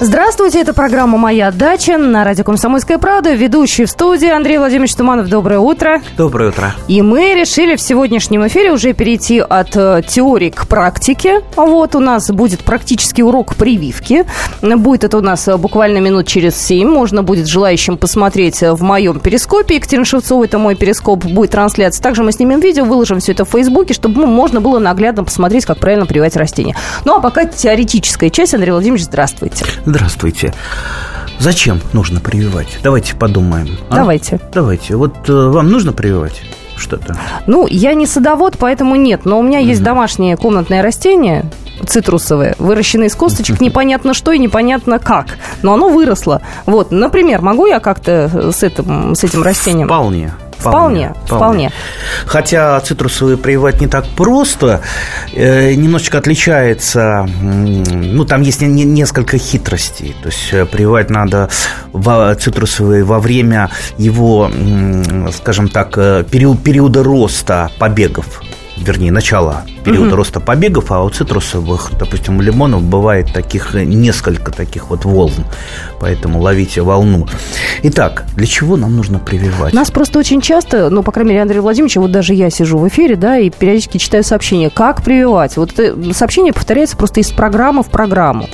Здравствуйте, это программа «Моя дача» на радио «Комсомольская правда». Ведущий в студии Андрей Владимирович Туманов. Доброе утро. Доброе утро. И мы решили в сегодняшнем эфире уже перейти от теории к практике. Вот у нас будет практический урок прививки. Будет это у нас буквально минут через 7. Можно будет желающим посмотреть в моем перископе. Екатерина Шевцова, это мой перископ, будет трансляция. Также мы снимем видео, выложим все это в Фейсбуке, чтобы можно было наглядно посмотреть, как правильно прививать растения. Ну, а пока теоретическая часть. Андрей Владимирович, здравствуйте. Здравствуйте. Зачем нужно прививать? Давайте подумаем. Давайте. Вот вам нужно прививать что-то? Ну, я не садовод, поэтому нет. Но у меня есть домашние комнатные растения, цитрусовые, выращенные из косточек, непонятно что и непонятно как. Но оно выросло. Вот, например, могу я как-то с этим растением? Вполне. Хотя цитрусовые прививать не так просто, немножечко отличается, ну, там есть несколько хитростей. То есть прививать надо цитрусовые во время его, скажем так, периода роста побегов. Вернее, начало периода роста побегов, а у цитрусовых, допустим, у лимонов бывает несколько таких волн, поэтому ловите волну. Итак, для чего нам нужно прививать? Нас просто очень часто, по крайней мере, Андрей Владимирович, вот даже я сижу в эфире, да, и периодически читаю сообщения, как прививать. Вот это сообщение повторяется просто из программы в программу.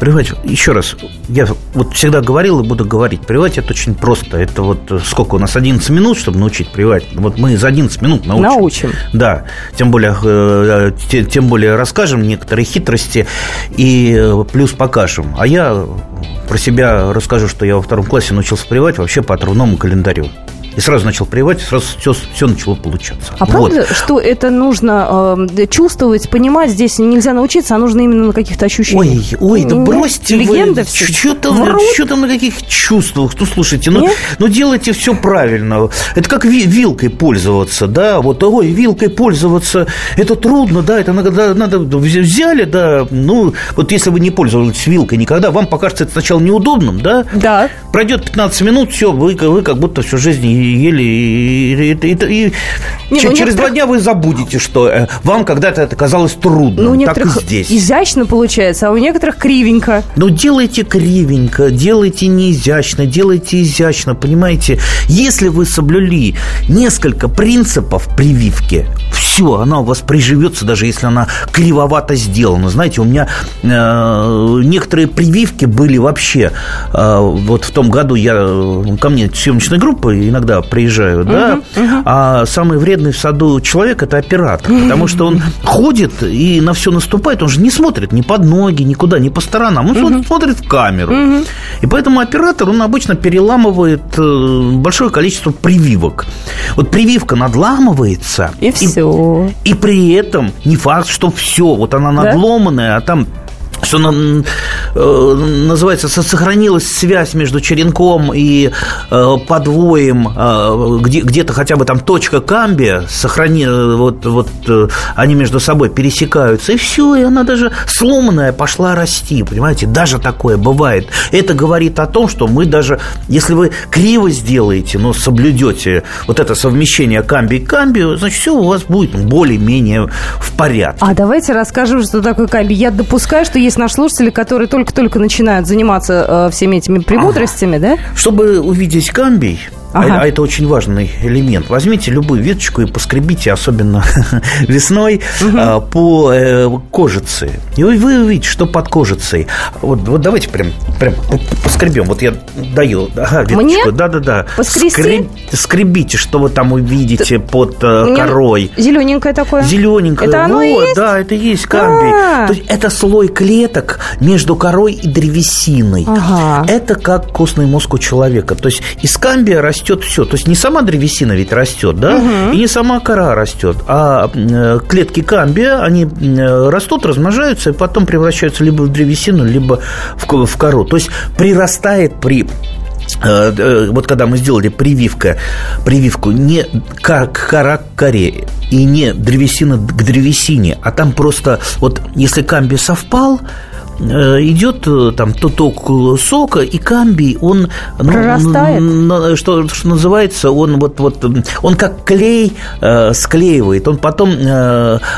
Прививать, еще раз, я вот всегда говорил и буду говорить, прививать это очень просто. Это вот сколько у нас, 11 минут, чтобы научить прививать. Вот мы за 11 минут научим. Да, тем более расскажем некоторые хитрости и плюс покажем. А я про себя расскажу, что я во втором классе научился прививать вообще по отрывному календарю. И сразу начал прививать, сразу все начало получаться. А правда, что это нужно чувствовать, понимать? Здесь нельзя научиться, а нужно именно на каких-то ощущениях. Ой, да бросьте вы, что там на каких чувствах? Ну, слушайте, ну делайте все правильно. Это как вилкой пользоваться, да? Вот, ой, вилкой пользоваться, это трудно, да? Это надо взяли, да? Ну, вот если вы не пользовались вилкой никогда, вам покажется это сначала неудобным, да? Да. Пройдет 15 минут, все, вы как будто всю жизнь ели, через 2 дня вы забудете, что вам когда-то это казалось трудным. У некоторых так и здесь изящно получается, а у некоторых кривенько. Ну, делайте кривенько, делайте неизящно, делайте изящно, понимаете? Если вы соблюли несколько принципов прививки, все, она у вас приживется, даже если она кривовато сделана. Знаете, у меня некоторые прививки были вообще. Вот в том году ко мне съемочная группа иногда приезжают, да, а самый вредный в саду человек – это оператор, потому что он ходит и на все наступает, он же не смотрит ни под ноги, никуда, ни по сторонам, он смотрит в камеру. И поэтому оператор, он обычно переламывает большое количество прививок. Вот прививка надламывается. И все. И при этом не факт, что все. Вот она надломанная, а там... Что называется, сохранилась связь между черенком и подвоем, где-то хотя бы там точка камбия, они между собой пересекаются, и все, и она даже сломанная пошла расти, понимаете, даже такое бывает. Это говорит о том, что мы даже, если вы криво сделаете, но соблюдете вот это совмещение камбий к камбию, значит, все у вас будет более-менее в порядке. А давайте расскажем, что такое камбий. Я допускаю, что есть наши слушатели, которые только-только начинают заниматься всеми этими премудростями, да? Чтобы увидеть камбий, а это очень важный элемент, возьмите любую веточку и поскребите, особенно весной, по кожице. И вы увидите, что под кожицей. Вот давайте прям поскребем. Вот я даю веточку. Мне? Да. Поскрести? Скребите, что вы там увидите под корой. Зелененькое такое? Зелененькое. Это оно и есть? Да, это и есть камбий. То есть это слой клеток между корой и древесиной. Это как костный мозг у человека. То есть из камбия растет все. То есть не сама древесина ведь растет, да, и не сама кора растет, а клетки камбия, они растут, размножаются и потом превращаются либо в древесину, либо в кору. То есть прирастает вот когда мы сделали прививку не кора к коре и не древесина к древесине, а там просто вот если камбий совпал, идет там тоток сока, и камбий, он прорастает. Что называется, он как клей склеивает, он потом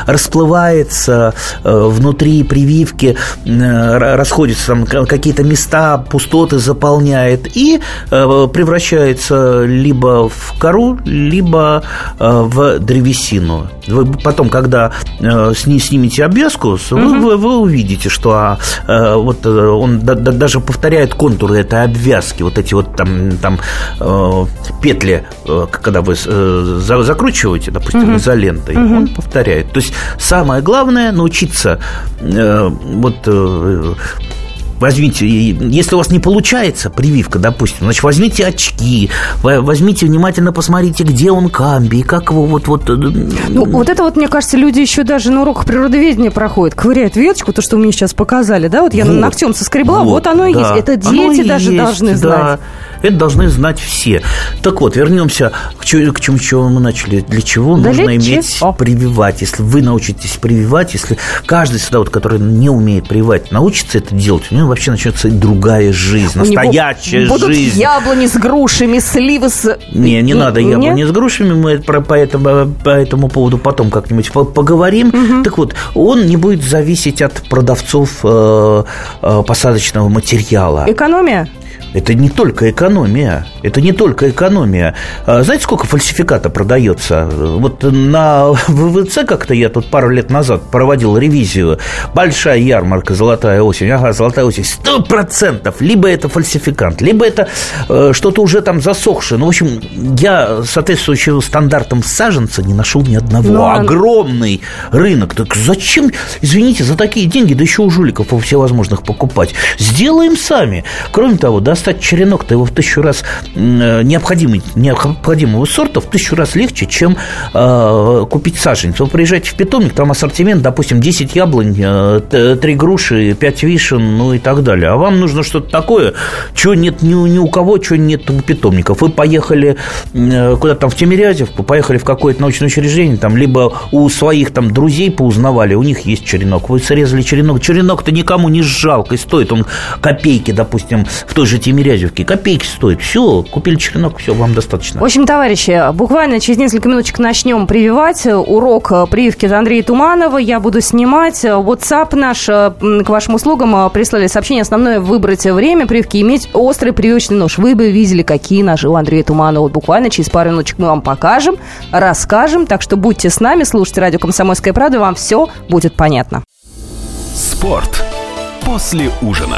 расплывается внутри прививки, расходится, там какие-то места, пустоты заполняет и превращается либо в кору, либо в древесину. Вы потом, когда снимете обвязку, вы увидите, что он даже повторяет контуры этой обвязки, вот эти вот там петли, когда вы закручиваете, допустим, изолентой, он повторяет. То есть самое главное — научиться возьмите, если у вас не получается прививка, допустим, значит, возьмите очки, возьмите, внимательно посмотрите, где он камбий, как его мне кажется, люди еще даже на уроках природоведения проходят, ковыряют веточку, то, что мне сейчас показали, да, вот я ногтем соскребла, вот оно и да, есть, это дети даже есть, должны знать. Это должны знать все. Так вот, вернемся к чему мы начали. Для чего нужно иметь прививать? Если вы научитесь прививать, если каждый садовод, который не умеет прививать, научится это делать, у него вообще начнется другая жизнь, настоящая жизнь. Будут яблони с грушами, сливы с... Не надо яблони с грушами, мы по этому поводу потом как-нибудь поговорим. Угу. Так вот, он не будет зависеть от продавцов посадочного материала. Экономия? Это не только экономия. Знаете, сколько фальсификата продается? Вот на ВВЦ как-то я тут пару лет назад проводил ревизию. Большая ярмарка «Золотая осень». Ага, «Золотая осень». 100%. Либо это фальсификант, либо это что-то уже там засохшее. Ну, в общем, я соответствующего стандартам саженца не нашел ни одного. Но... Огромный рынок. Так зачем, извините, за такие деньги, да еще у жуликов у всевозможных покупать? Сделаем сами. Кроме того, достать черенок-то его в 1000 раз необходимого сорта в 1000 раз легче, чем купить саженец. Вы приезжаете в питомник, там ассортимент, допустим, 10 яблонь, 3 груши, 5 вишен, ну и так далее. А вам нужно что-то такое, чего нет ни у кого, чего нет у питомников. Вы поехали куда-то там в Тимирязевку, поехали в какое-то научное учреждение, там, либо у своих там друзей поузнавали, у них есть черенок. Вы срезали черенок. Черенок-то никому не жалко, и стоит он копейки, допустим, в той же Тимирязевке. Копейки стоит. Все, купили черенок, все, вам достаточно. В общем, товарищи, буквально через несколько минуточек начнем прививать. Урок прививки от Андрея Туманова я буду снимать. WhatsApp наш к вашим услугам. Прислали сообщение. Основное — выбрать время прививки, иметь острый прививочный нож. Вы бы видели, какие ножи у Андрея Туманова. Вот буквально через пару минуточек мы вам покажем, расскажем. Так что будьте с нами, слушайте радио «Комсомольская правда», вам все будет понятно. Спорт после ужина.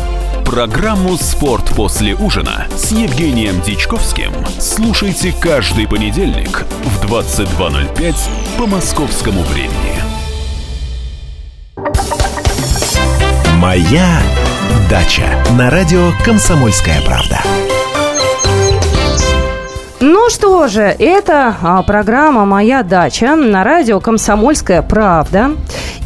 Программу «Спорт после ужина» с Евгением Дичковским слушайте каждый понедельник в 22:05 по московскому времени. «Моя дача» на радио «Комсомольская правда». Ну что же, это программа «Моя дача» на радио «Комсомольская правда».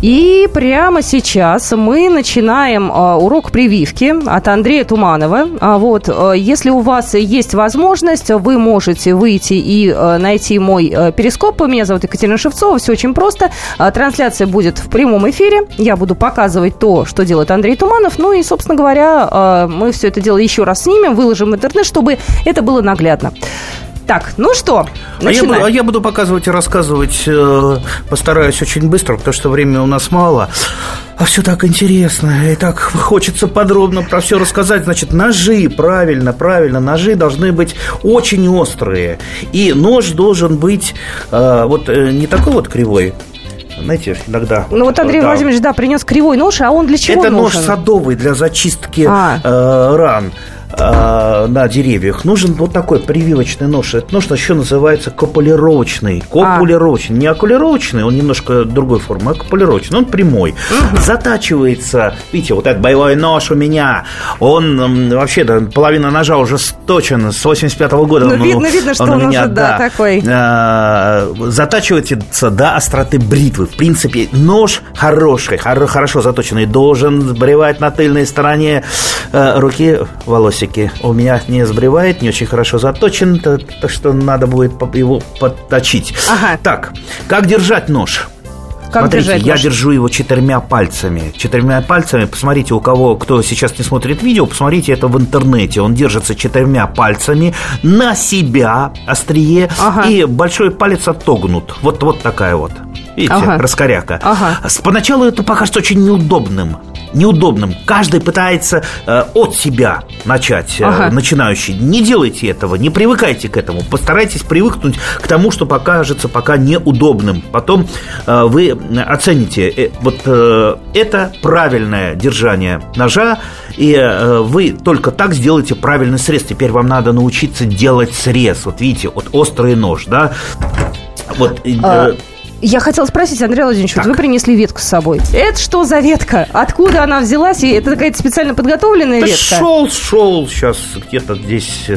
И прямо сейчас мы начинаем урок прививки от Андрея Туманова. Вот, если у вас есть возможность, вы можете выйти и найти мой перископ. Меня зовут Екатерина Шевцова. Все очень просто. Трансляция будет в прямом эфире. Я буду показывать то, что делает Андрей Туманов. Ну и, собственно говоря, мы все это дело еще раз снимем, выложим в интернет, чтобы это было наглядно. Так, ну что, начинаем. Я буду показывать и рассказывать, постараюсь очень быстро, потому что времени у нас мало. А все так интересно, и так хочется подробно про все рассказать. Значит, ножи, правильно, ножи должны быть очень острые. И нож должен быть не такой вот кривой. Знаете, иногда... Ну, вот Андрей Владимирович, принес кривой нож, а он для чего нужен? Это нож садовый для зачистки ран. на деревьях, нужен вот такой прививочный нож. Это нож еще называется копулировочный. Копулировочный. Не окулировочный, он немножко другой формы, а копулировочный. Он прямой. Затачивается. Видите, вот этот боевой нож у меня, он вообще, да, половина ножа уже сточена с 85-го года. Ну, видно, что он уже, да, такой. Затачивается до остроты бритвы. В принципе, нож хороший, хорошо заточенный, должен сбривать на тыльной стороне руки волосики. У меня не сбривает, не очень хорошо заточен, так что надо будет его подточить. Ага. Так, как держать нож? Смотрите, я держу его четырьмя пальцами. Посмотрите, у кого, кто сейчас не смотрит видео, посмотрите это в интернете. Он держится четырьмя пальцами на себя, острие, и большой палец отогнут. Вот такая вот. Видите, раскоряка. Поначалу это пока что очень неудобным. Каждый пытается от себя начать, начинающий. Не делайте этого, не привыкайте к этому. Постарайтесь привыкнуть к тому, что покажется пока неудобным. Потом вы оцените, это правильное держание ножа, и вы только так сделаете правильный срез. Теперь вам надо научиться делать срез. Вот видите, вот острый нож, да? Я хотела спросить, Андрей Владимирович, вот вы принесли ветку с собой. Это что за ветка? Откуда она взялась? И это какая-то специально подготовленная ветка? Шел сейчас где-то здесь,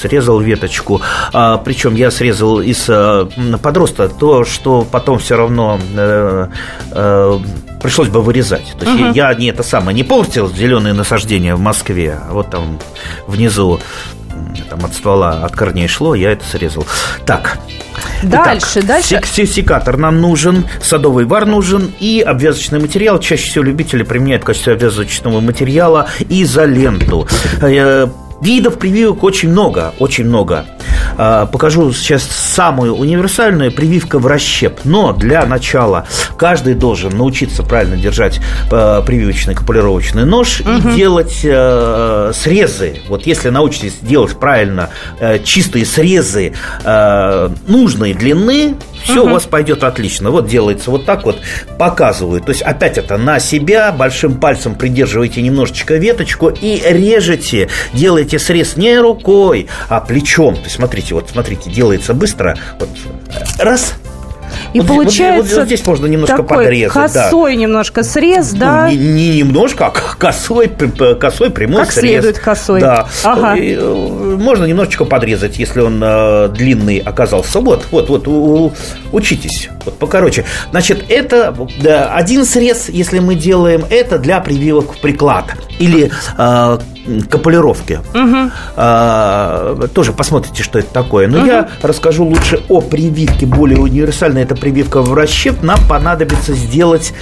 срезал веточку. Причем я срезал из подроста то, что потом все равно пришлось бы вырезать. То есть я не портил зеленые насаждения в Москве, вот там внизу. Там от ствола, от корней шло, я это срезал. Так. Итак, секатор нам нужен, садовый вар нужен и обвязочный материал. Чаще всего любители применяют в качестве обвязочного материала изоленту. Видов прививок очень много. Покажу сейчас самую универсальную — прививка в расщеп. Но для начала каждый должен научиться правильно держать прививочный копулировочный нож и делать срезы. Вот если научитесь делать правильно чистые срезы нужной длины, все у вас пойдет отлично. Вот делается вот так вот, показываю. То есть опять это на себя, большим пальцем придерживаете немножечко веточку и режете, делаете срез не рукой, а плечом. То есть смотрите, делается быстро. Вот раз. И вот получается вот здесь можно немножко такой подрезать, косой немножко срез, да? Ну, не немножко, а косой прямой как срез. Как следует косой. Да. И можно немножечко подрезать, если он длинный оказался. Вот, учитесь. Вот покороче. Значит, это один срез, если мы делаем это для прививок в приклад или копулировки. Тоже посмотрите, что это такое. Но я расскажу лучше о прививке более универсальной. Это прививка в расщеп. Нам понадобится сделать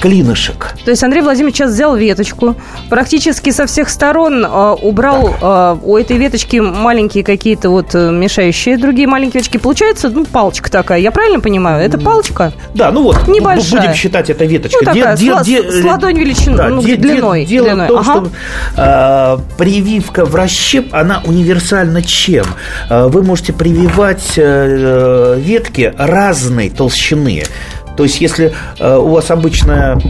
клинышек. То есть Андрей Владимирович сейчас взял веточку, практически со всех сторон убрал у этой веточки маленькие какие-то вот мешающие другие маленькие веточки. Получается, палочка такая, я правильно понимаю? Это палочка? Да, небольшая. Будем считать это веточкой. Ну, такая, с ладонь величиной, да, длиной. Дело в том, что прививка в расщеп, она универсальна чем? Вы можете прививать ветки разной толщины. То есть, если у вас обычная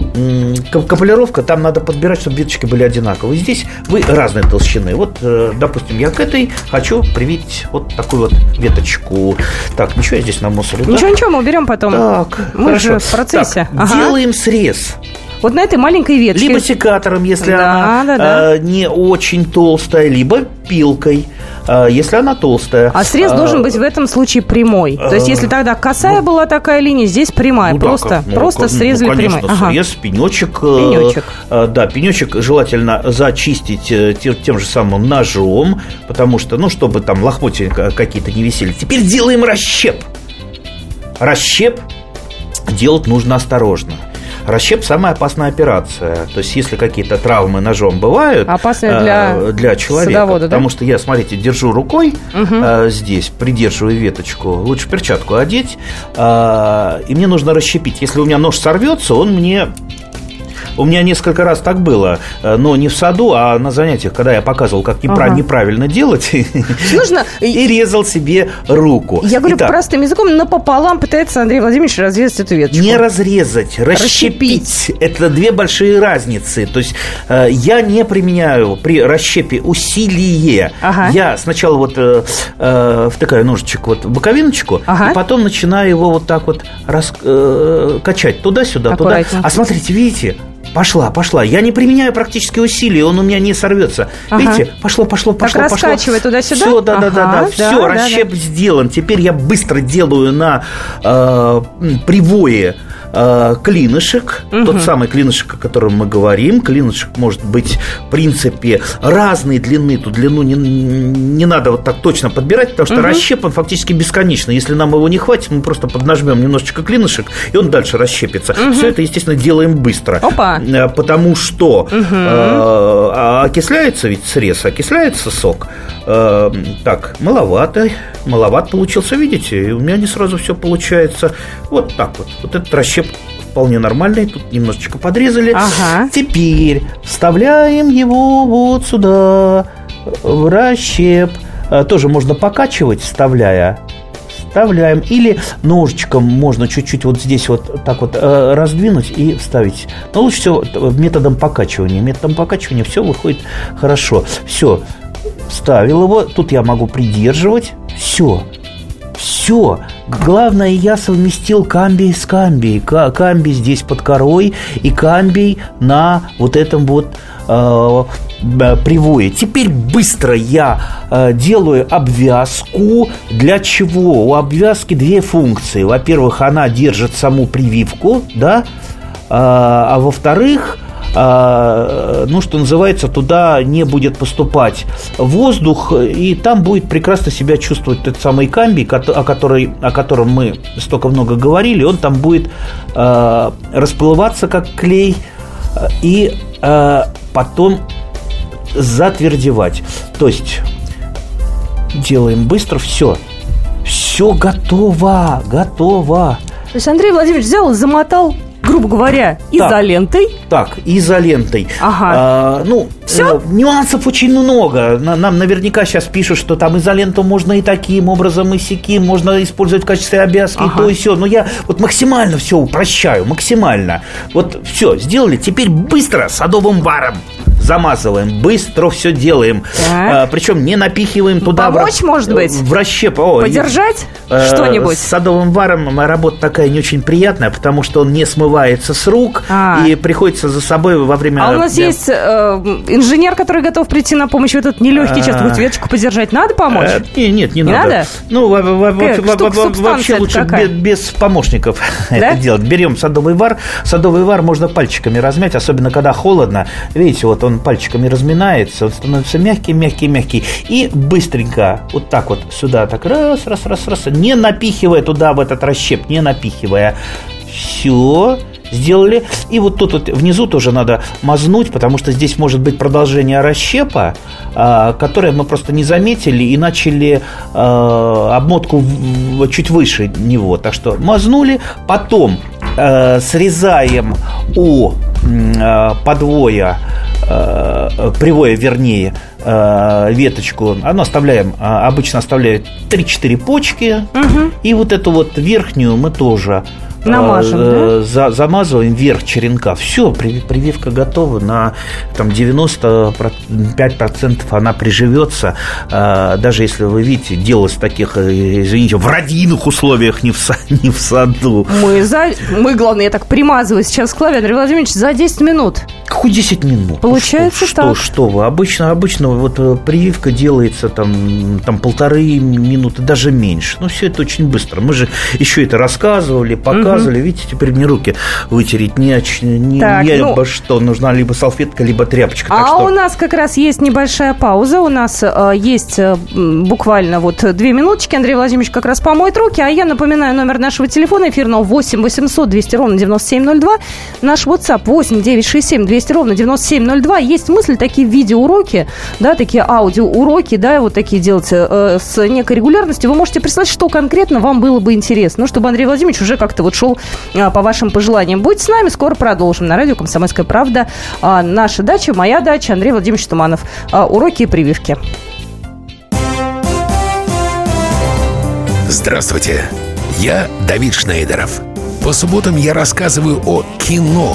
копулировка, там надо подбирать, чтобы веточки были одинаковые. Здесь вы разной толщины. Вот, допустим, я к этой хочу привить вот такую вот веточку. Так, ничего я здесь намусорю. Ничего, мы уберем потом. Так, мы хорошо. Же в процессе. Так, делаем срез. Вот на этой маленькой ветке. Либо секатором, если она не очень толстая, либо пилкой, если она толстая. А срез должен быть в этом случае прямой. То есть, если тогда косая была такая линия, здесь прямая. Просто срезали прямой. Конечно, срез, пенечек. Пенечек желательно зачистить тем же самым ножом, потому что, чтобы там лохмотья какие-то не висели. Теперь делаем расщеп. Расщеп делать нужно осторожно. Расщеп – самая опасная операция. То есть, если какие-то травмы ножом бывают, опасная для человека, садовода, потому что я, смотрите, держу рукой здесь, придерживаю веточку, лучше перчатку одеть, и мне нужно расщепить. Если у меня нож сорвется, он мне У меня несколько раз так было, но не в саду, а на занятиях, когда я показывал, как неправильно делать, и резал себе руку. Я говорю простым языком, напополам пытается Андрей Владимирович разрезать эту веточку. Не разрезать, расщепить. Это две большие разницы. То есть я не применяю при расщепе усилие. Я сначала втыкаю ножичек в боковиночку, и потом начинаю его вот так вот качать туда-сюда, туда. А смотрите, видите? Пошла. Я не применяю практически усилий, он у меня не сорвется. Видите, пошло. Так раскачивай туда-сюда. Все, да. Все, расщеп сделан. Теперь я быстро делаю на привое клинышек, тот самый клинышек, о котором мы говорим. Клинышек может быть, в принципе, разной длины. Ту длину не надо вот так точно подбирать, потому что расщеп он фактически бесконечный. Если нам его не хватит, мы просто поднажмем немножечко клинышек, и он дальше расщепится. Все это, естественно, делаем быстро. Опа. Потому что окисляется ведь срез, окисляется сок. Так, маловат получился, видите? И у меня не сразу все получается. Вот так вот. Вот этот расщеп вполне нормальный. Тут немножечко подрезали. Теперь вставляем его вот сюда, в расщеп. Тоже можно покачивать, вставляем. Или ножичком можно чуть-чуть вот здесь вот так вот раздвинуть и вставить. Но лучше всего методом покачивания. Методом покачивания все выходит хорошо. Все, вставил его. Тут я могу придерживать. Все. Главное, я совместил камбий с камбией. Камбий здесь под корой и камбий на вот этом вот привое. Теперь быстро я делаю обвязку. Для чего? У обвязки две функции. Во-первых, она держит саму прививку, да? А во-вторых, что называется, туда не будет поступать воздух, и там будет прекрасно себя чувствовать тот самый камбий, о котором мы столько много говорили. Он там будет расплываться, как клей, и потом затвердевать. То есть делаем быстро, все готово. То есть Андрей Владимирович взял и замотал, грубо говоря, изолентой. Так, изолентой. Нюансов очень много. Нам наверняка сейчас пишут, что там изоленту можно и таким образом, и сяким, можно использовать в качестве обвязки, и то, и сё. Но я вот максимально все упрощаю, максимально. Вот все сделали, теперь быстро садовым варом замазываем, быстро все делаем. Причем не напихиваем туда. Помочь, может быть? В расщеп. Подержать что-нибудь? С садовым варом работа такая не очень приятная, потому что он не смывается с рук, и приходится за собой во время... А у нас есть инженер, который готов прийти на помощь в этот нелегкий час, будет веточку подержать. Надо помочь? Нет, не надо. Вообще лучше без помощников это делать. Берем садовый вар. Садовый вар можно пальчиками размять, особенно когда холодно. Видите, вот он пальчиками разминается, он становится мягкий. И быстренько вот так вот сюда, так раз, не напихивая туда в этот расщеп, Все сделали. И вот тут вот внизу тоже надо мазнуть, потому что здесь может быть продолжение расщепа, которое мы просто не заметили и начали обмотку чуть выше него. Так что мазнули, потом срезаем у подвоя, привоя, вернее, веточку. Оно обычно оставляют 3-4 почки. И вот эту вот верхнюю мы тоже замазываем верх черенка. Все, прививка готова. На 95% она приживется. Даже если вы видите, делалось в таких, извините, в родийных условиях, не в саду. Мы, главное, я так примазываю сейчас к клаве, Андрей Владимирович, за 10 минут. Какой 10 минут? Получается так. Что вы? Обычно вот прививка делается там 1,5 минуты, даже меньше. Но все это очень быстро. Мы же еще это рассказывали, показывали. Видите, теперь мне руки вытереть нужна либо салфетка, либо тряпочка. У нас как раз есть небольшая пауза. У нас есть буквально вот 2 минуточки. Андрей Владимирович как раз помоет руки. А я напоминаю номер нашего телефона эфирного 8 800 200 ровно 9702. Наш WhatsApp 8 967 200 200 ровно 9702. Есть мысль такие видеоуроки, да, такие аудиоуроки, да, вот такие делать с некой регулярностью. Вы можете прислать, что конкретно вам было бы интересно, ну, чтобы Андрей Владимирович уже как-то вот шел по вашим пожеланиям. Будьте с нами, скоро продолжим. На радио «Комсомольская правда». Наша дача, моя дача, Андрей Владимирович Туманов. Уроки и прививки. Здравствуйте, я Давид Шнейдеров. По субботам я рассказываю о кино,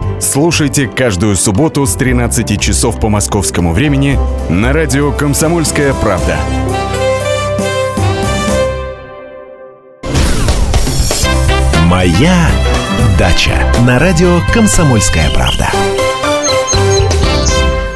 Слушайте каждую субботу с 13 часов по московскому времени на радио «Комсомольская правда». «Моя дача» на радио «Комсомольская правда».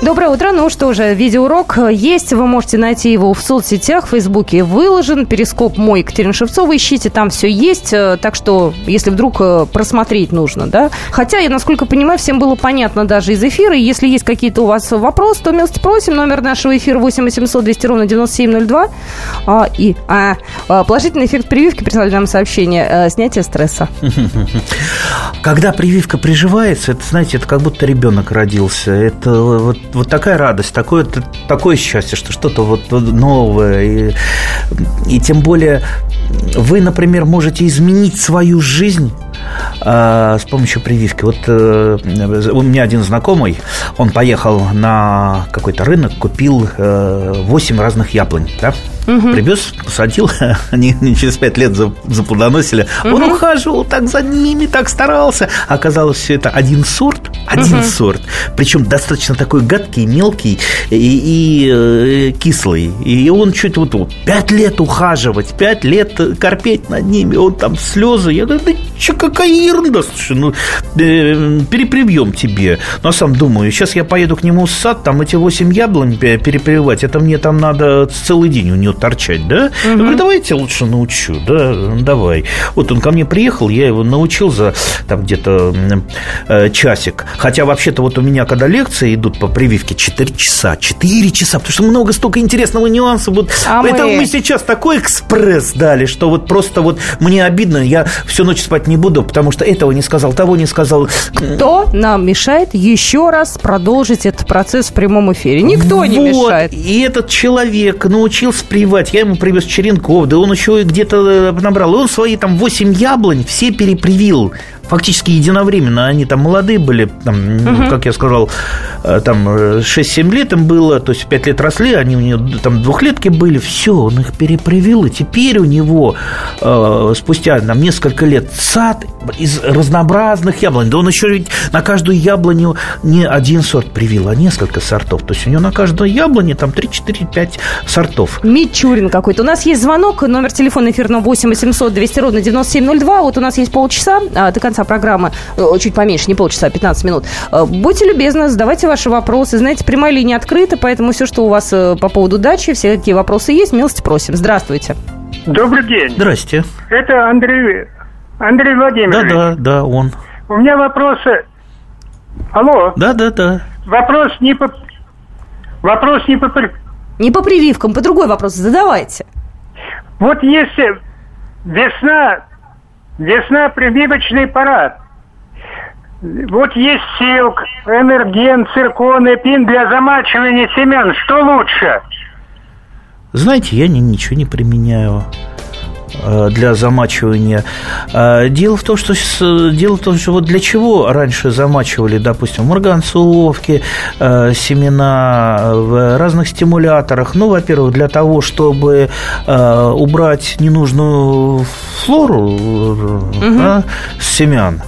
Доброе утро. Ну что же, видеоурок есть. Вы можете найти его в соцсетях. В Фейсбуке выложен. Перископ мой, Екатерина Шевцова. Ищите, там все есть. Так что, если вдруг просмотреть нужно, да. Хотя, я, насколько понимаю, всем было понятно даже из эфира. И если есть какие-то у вас вопросы, то милости просим. Номер нашего эфира 8-800-200-97-02. Положительный эффект прививки. Прислали нам сообщение. Снятие стресса. Когда прививка приживается, это, знаете, это как будто ребенок родился. Это вот такая радость, такое счастье, что что-то вот новое. И тем более вы, например, можете изменить свою жизнь с помощью прививки. Вот у меня один знакомый, он поехал на какой-то рынок, купил 8 разных яблонь, да? Угу. Привез, посадил, они через 5 лет заплодоносили. Угу. Он ухаживал так за ними, так старался. Оказалось, все это один сорт. Причем достаточно такой гадкий, мелкий и кислый. И он чуть вот 5 лет ухаживать, 5 лет корпеть над ними. Он там слезы. Я говорю, да что, какая ерунда, слушай, перепривьем тебе. Но сам думаю, сейчас я поеду к нему в сад, там эти 8 яблонь перепривать, это мне там надо целый день у него торчать, да? Угу. Я говорю, давай я тебя лучше научу, да, давай. Вот он ко мне приехал, я его научил за там где-то часик. Хотя вообще-то вот у меня, когда лекции идут по прививке, 4 часа, потому что много столько интересного нюанса. Вот. Поэтому мы сейчас такой экспресс дали, что вот просто вот мне обидно, я всю ночь спать не буду, потому что этого не сказал, того не сказал. Кто нам мешает еще раз продолжить этот процесс в прямом эфире? Никто не мешает. И этот человек научился прививать. Я ему привез черенков, да он еще и где-то набрал. И он свои там 8 яблонь все перепривил. Фактически единовременно. Они там молодые были, там, как я сказал, там 6-7 лет им было, то есть 5 лет росли, они у него там двухлетки были, все, он их перепривил, и теперь у него спустя там, несколько лет сад из разнообразных яблонь. Да он еще ведь на каждую яблоню не один сорт привил, а несколько сортов. То есть у него на каждой яблоне там 3-4-5 сортов. Мичурин какой-то. У нас есть звонок, номер телефона эфирного 8-800-200-97-02. Вот у нас есть полчаса, до конца программы, чуть поменьше, не полчаса, а 15 минут. Будьте любезны, задавайте ваши вопросы. Знаете, прямая линия открыта, поэтому все, что у вас по поводу дачи, все какие вопросы есть, милости просим. Здравствуйте. Добрый день. Здрасте. Это Андрей Владимирович. Да, он. У меня вопросы. Алло. Да. Вопрос не по... Не по прививкам, по другой вопросу задавайте. Вот если весна прививочный парад. Вот есть силк, энерген, циркон, эпин для замачивания семян. Что лучше? Знаете, я ничего не применяю для замачивания. Дело в том, что вот для чего раньше замачивали, допустим, в марганцовке, семена, в разных стимуляторах. Ну, во-первых, для того, чтобы убрать ненужную флору, да, с семян.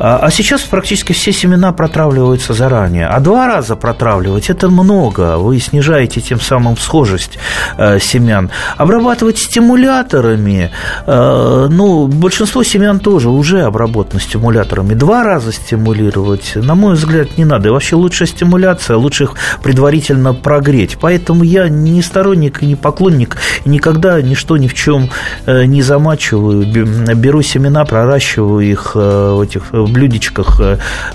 А сейчас практически все семена протравливаются заранее. А два раза протравливать – это много. Вы снижаете тем самым схожесть семян. Обрабатывать стимуляторами. Большинство семян тоже уже обработано стимуляторами. Два раза стимулировать, на мой взгляд, не надо. И вообще лучшая стимуляция, лучше их предварительно прогреть. Поэтому я не сторонник и не поклонник. Никогда ничто ни в чем не замачиваю. Беру семена, проращиваю их в этих блюдечках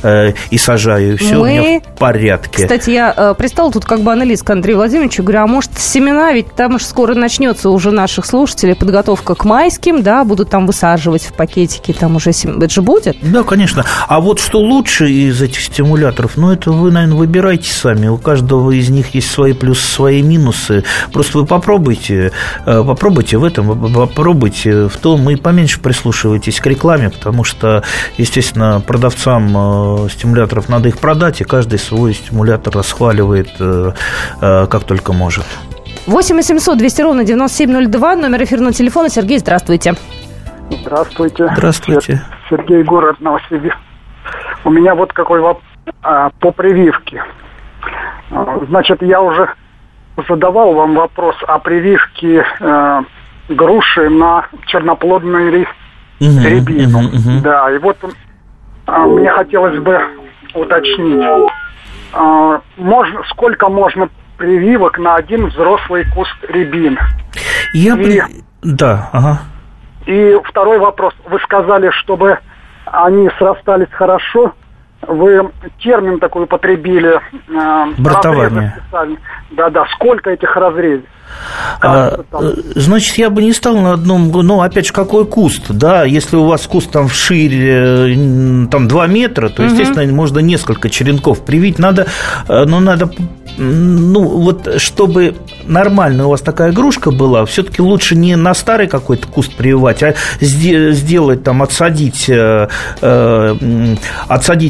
и сажаю. Все у меня в порядке. Кстати, я пристала тут как бы анализ к Андрею Владимировичу. Говорю, а может семена, ведь там уж скоро начнется уже наших слушателей подготовка к майским, да, будут там высаживать в пакетики, там уже семена. Это же будет? Да, конечно. А вот что лучше из этих стимуляторов, это вы, наверное, выбирайте сами. У каждого из них есть свои плюсы, свои минусы. Просто вы попробуйте в этом, попробуйте в том, и поменьше прислушивайтесь к рекламе, потому что, естественно, продавцам стимуляторов надо их продать, и каждый свой стимулятор расхваливает как только может. 8-800-200-97-02, номер эфирного телефона. Сергей, здравствуйте. Здравствуйте. Сергей, город Новосибирск. У меня вот какой вопрос по прививке. Значит, я уже задавал вам вопрос о прививке груши на черноплодный рис. Рябину. Да, и вот мне хотелось бы уточнить, сколько можно прививок на один взрослый куст рябины? И второй вопрос. Вы сказали, чтобы они срастались хорошо. Вы термин такой употребили. Бортование. Да. Сколько этих разрезов? Значит, я бы не стал на одном... опять же, какой куст, да? Если у вас куст там вширь, там 2 метра, то, естественно, можно несколько черенков привить. Надо, чтобы нормально у вас такая игрушка была, все-таки лучше не на старый какой-то куст прививать, а сделать там, отсадить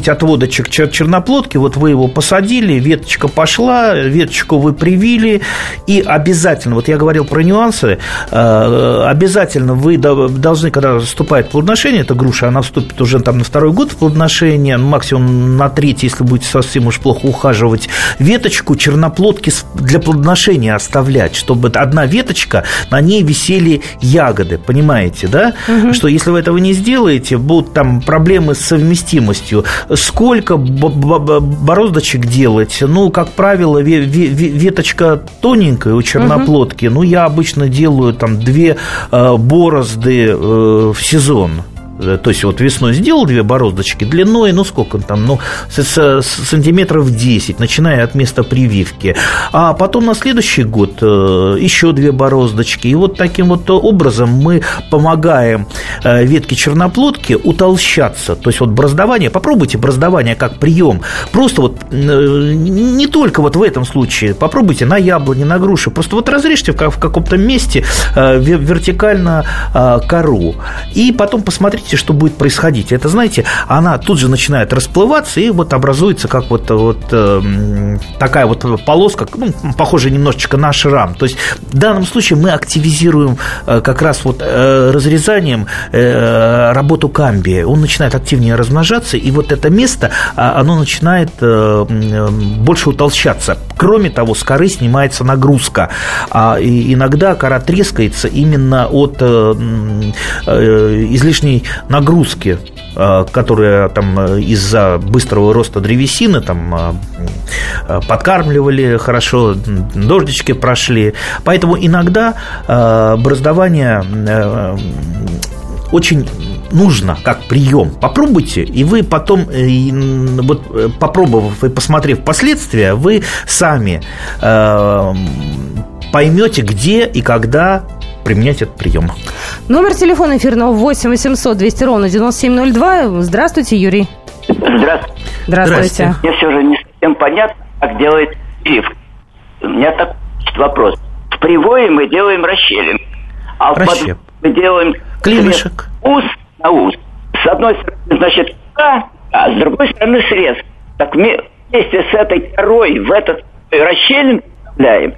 отводочек черноплодки. Вот вы его посадили, веточка пошла, веточку вы привили, и обязательно, вот я говорил про нюансы, обязательно вы должны, когда вступает в плодоношение, эта груша, она вступит уже там на 2-й год в плодоношение, максимум на 3-й, если будете совсем уж плохо ухаживать, веточку черноплодки для плодоношения оставлять, чтобы одна веточка, на ней висели ягоды, понимаете, да? Что если вы этого не сделаете, будут там проблемы с совместимостью. Сколько бороздочек делать? Как правило, веточка тоненькая у черноплодки. Я обычно делаю там 2 борозды в сезон. То есть, вот весной сделал 2 бороздочки длиной, сколько там, сантиметров 10, начиная от места прививки. А потом на следующий год еще 2 бороздочки. И вот таким вот образом мы помогаем ветке черноплодки утолщаться. То есть, вот бороздование, попробуйте бороздование как прием. Просто не только в этом случае. Попробуйте на яблоне, на груши. Просто разрежьте в каком-то месте вертикально кору. И потом посмотрите, что будет происходить. Это, знаете, она тут же начинает расплываться, и образуется как такая полоска, похожая немножечко на шрам. То есть в данном случае мы активизируем как раз разрезанием работу камбия. Он начинает активнее размножаться, и это место, оно начинает больше утолщаться. Кроме того, с коры снимается нагрузка. А иногда кора трескается именно от излишней нагрузки, которые там из-за быстрого роста древесины там подкармливали хорошо, дождички прошли. Поэтому иногда бороздование очень нужно как прием. Попробуйте, и вы потом, попробовав и посмотрев последствия, вы сами поймете, где и когда применять этот прием. Номер телефона эфирного 8-800-200-97-02. Здравствуйте, Юрий. Здравствуйте. Мне все же не совсем понятно, как делает прививка. У меня такой вопрос. В привое мы делаем расщелин, а в подвое мы делаем клинышек. Ус на ус. С одной стороны, значит, а с другой стороны срез. Так вместе с этой корой в этот расщелин вставляем.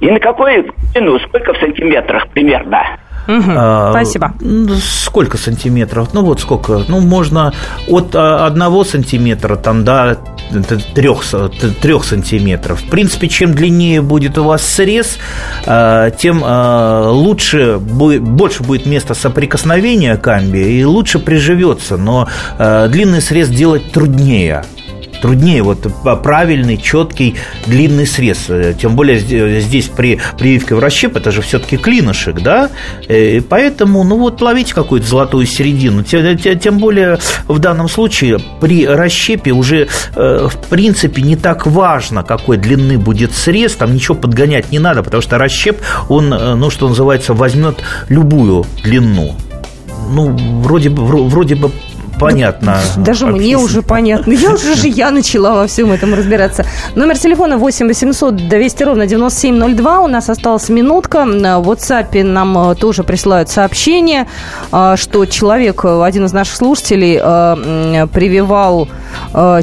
И на какой длину, сколько в сантиметрах примерно? Спасибо. Сколько сантиметров? Ну, вот сколько? Ну, можно от 1 сантиметра там, до 3 сантиметров. В принципе, чем длиннее будет у вас срез, тем лучше, больше будет места соприкосновения камби и лучше приживется. Но длинный срез делать труднее. Труднее вот правильный, четкий, длинный срез. Тем более здесь при прививке в расщеп это же все-таки клинышек, да? И поэтому, ну вот, ловите какую-то золотую середину. Тем более в данном случае при расщепе уже, в принципе, не так важно, какой длины будет срез. Там ничего подгонять не надо, потому что расщеп, он, ну, что называется, возьмет любую длину. Ну, вроде бы понятно. Даже мне уже понятно. Я начала во всем этом разбираться. Номер телефона 8-800-200-97-02. У нас осталась минутка. В WhatsApp нам тоже присылают сообщение, что человек, один из наших слушателей, прививал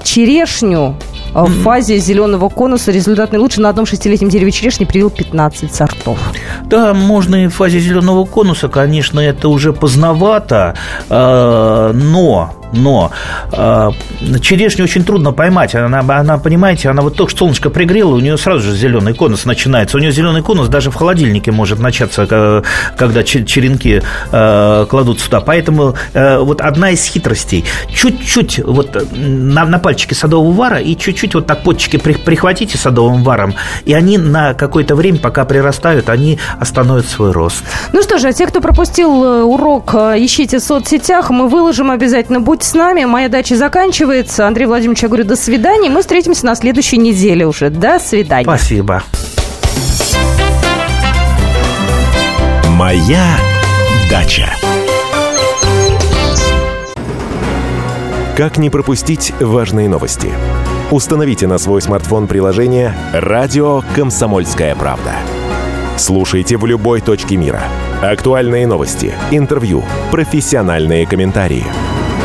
черешню в фазе зеленого конуса. Результат наилучший. На одном 6-летнем дереве черешни привил 15 сортов. Да, можно и в фазе зеленого конуса. Конечно, это уже поздновато, но черешню очень трудно поймать. Она, понимаете, она вот только что солнышко пригрело, у нее сразу же зеленый конус начинается. У нее зеленый конус даже в холодильнике может начаться, когда черенки кладут сюда. Поэтому вот одна из хитростей. Чуть-чуть вот на пальчике садового вара и чуть-чуть вот так подчики прихватите садовым варом, и они на какое-то время, пока прирастают, они остановят свой рост. Ну что же, а те, кто пропустил урок, ищите в соцсетях. Мы выложим обязательно. Будьте с нами. Моя дача заканчивается. Андрей Владимирович, я говорю, до свидания. Мы встретимся на следующей неделе уже. До свидания. Спасибо. Моя дача. Как не пропустить важные новости? Установите на свой смартфон приложение «Радио Комсомольская правда». Слушайте в любой точке мира. Актуальные новости, интервью, профессиональные комментарии.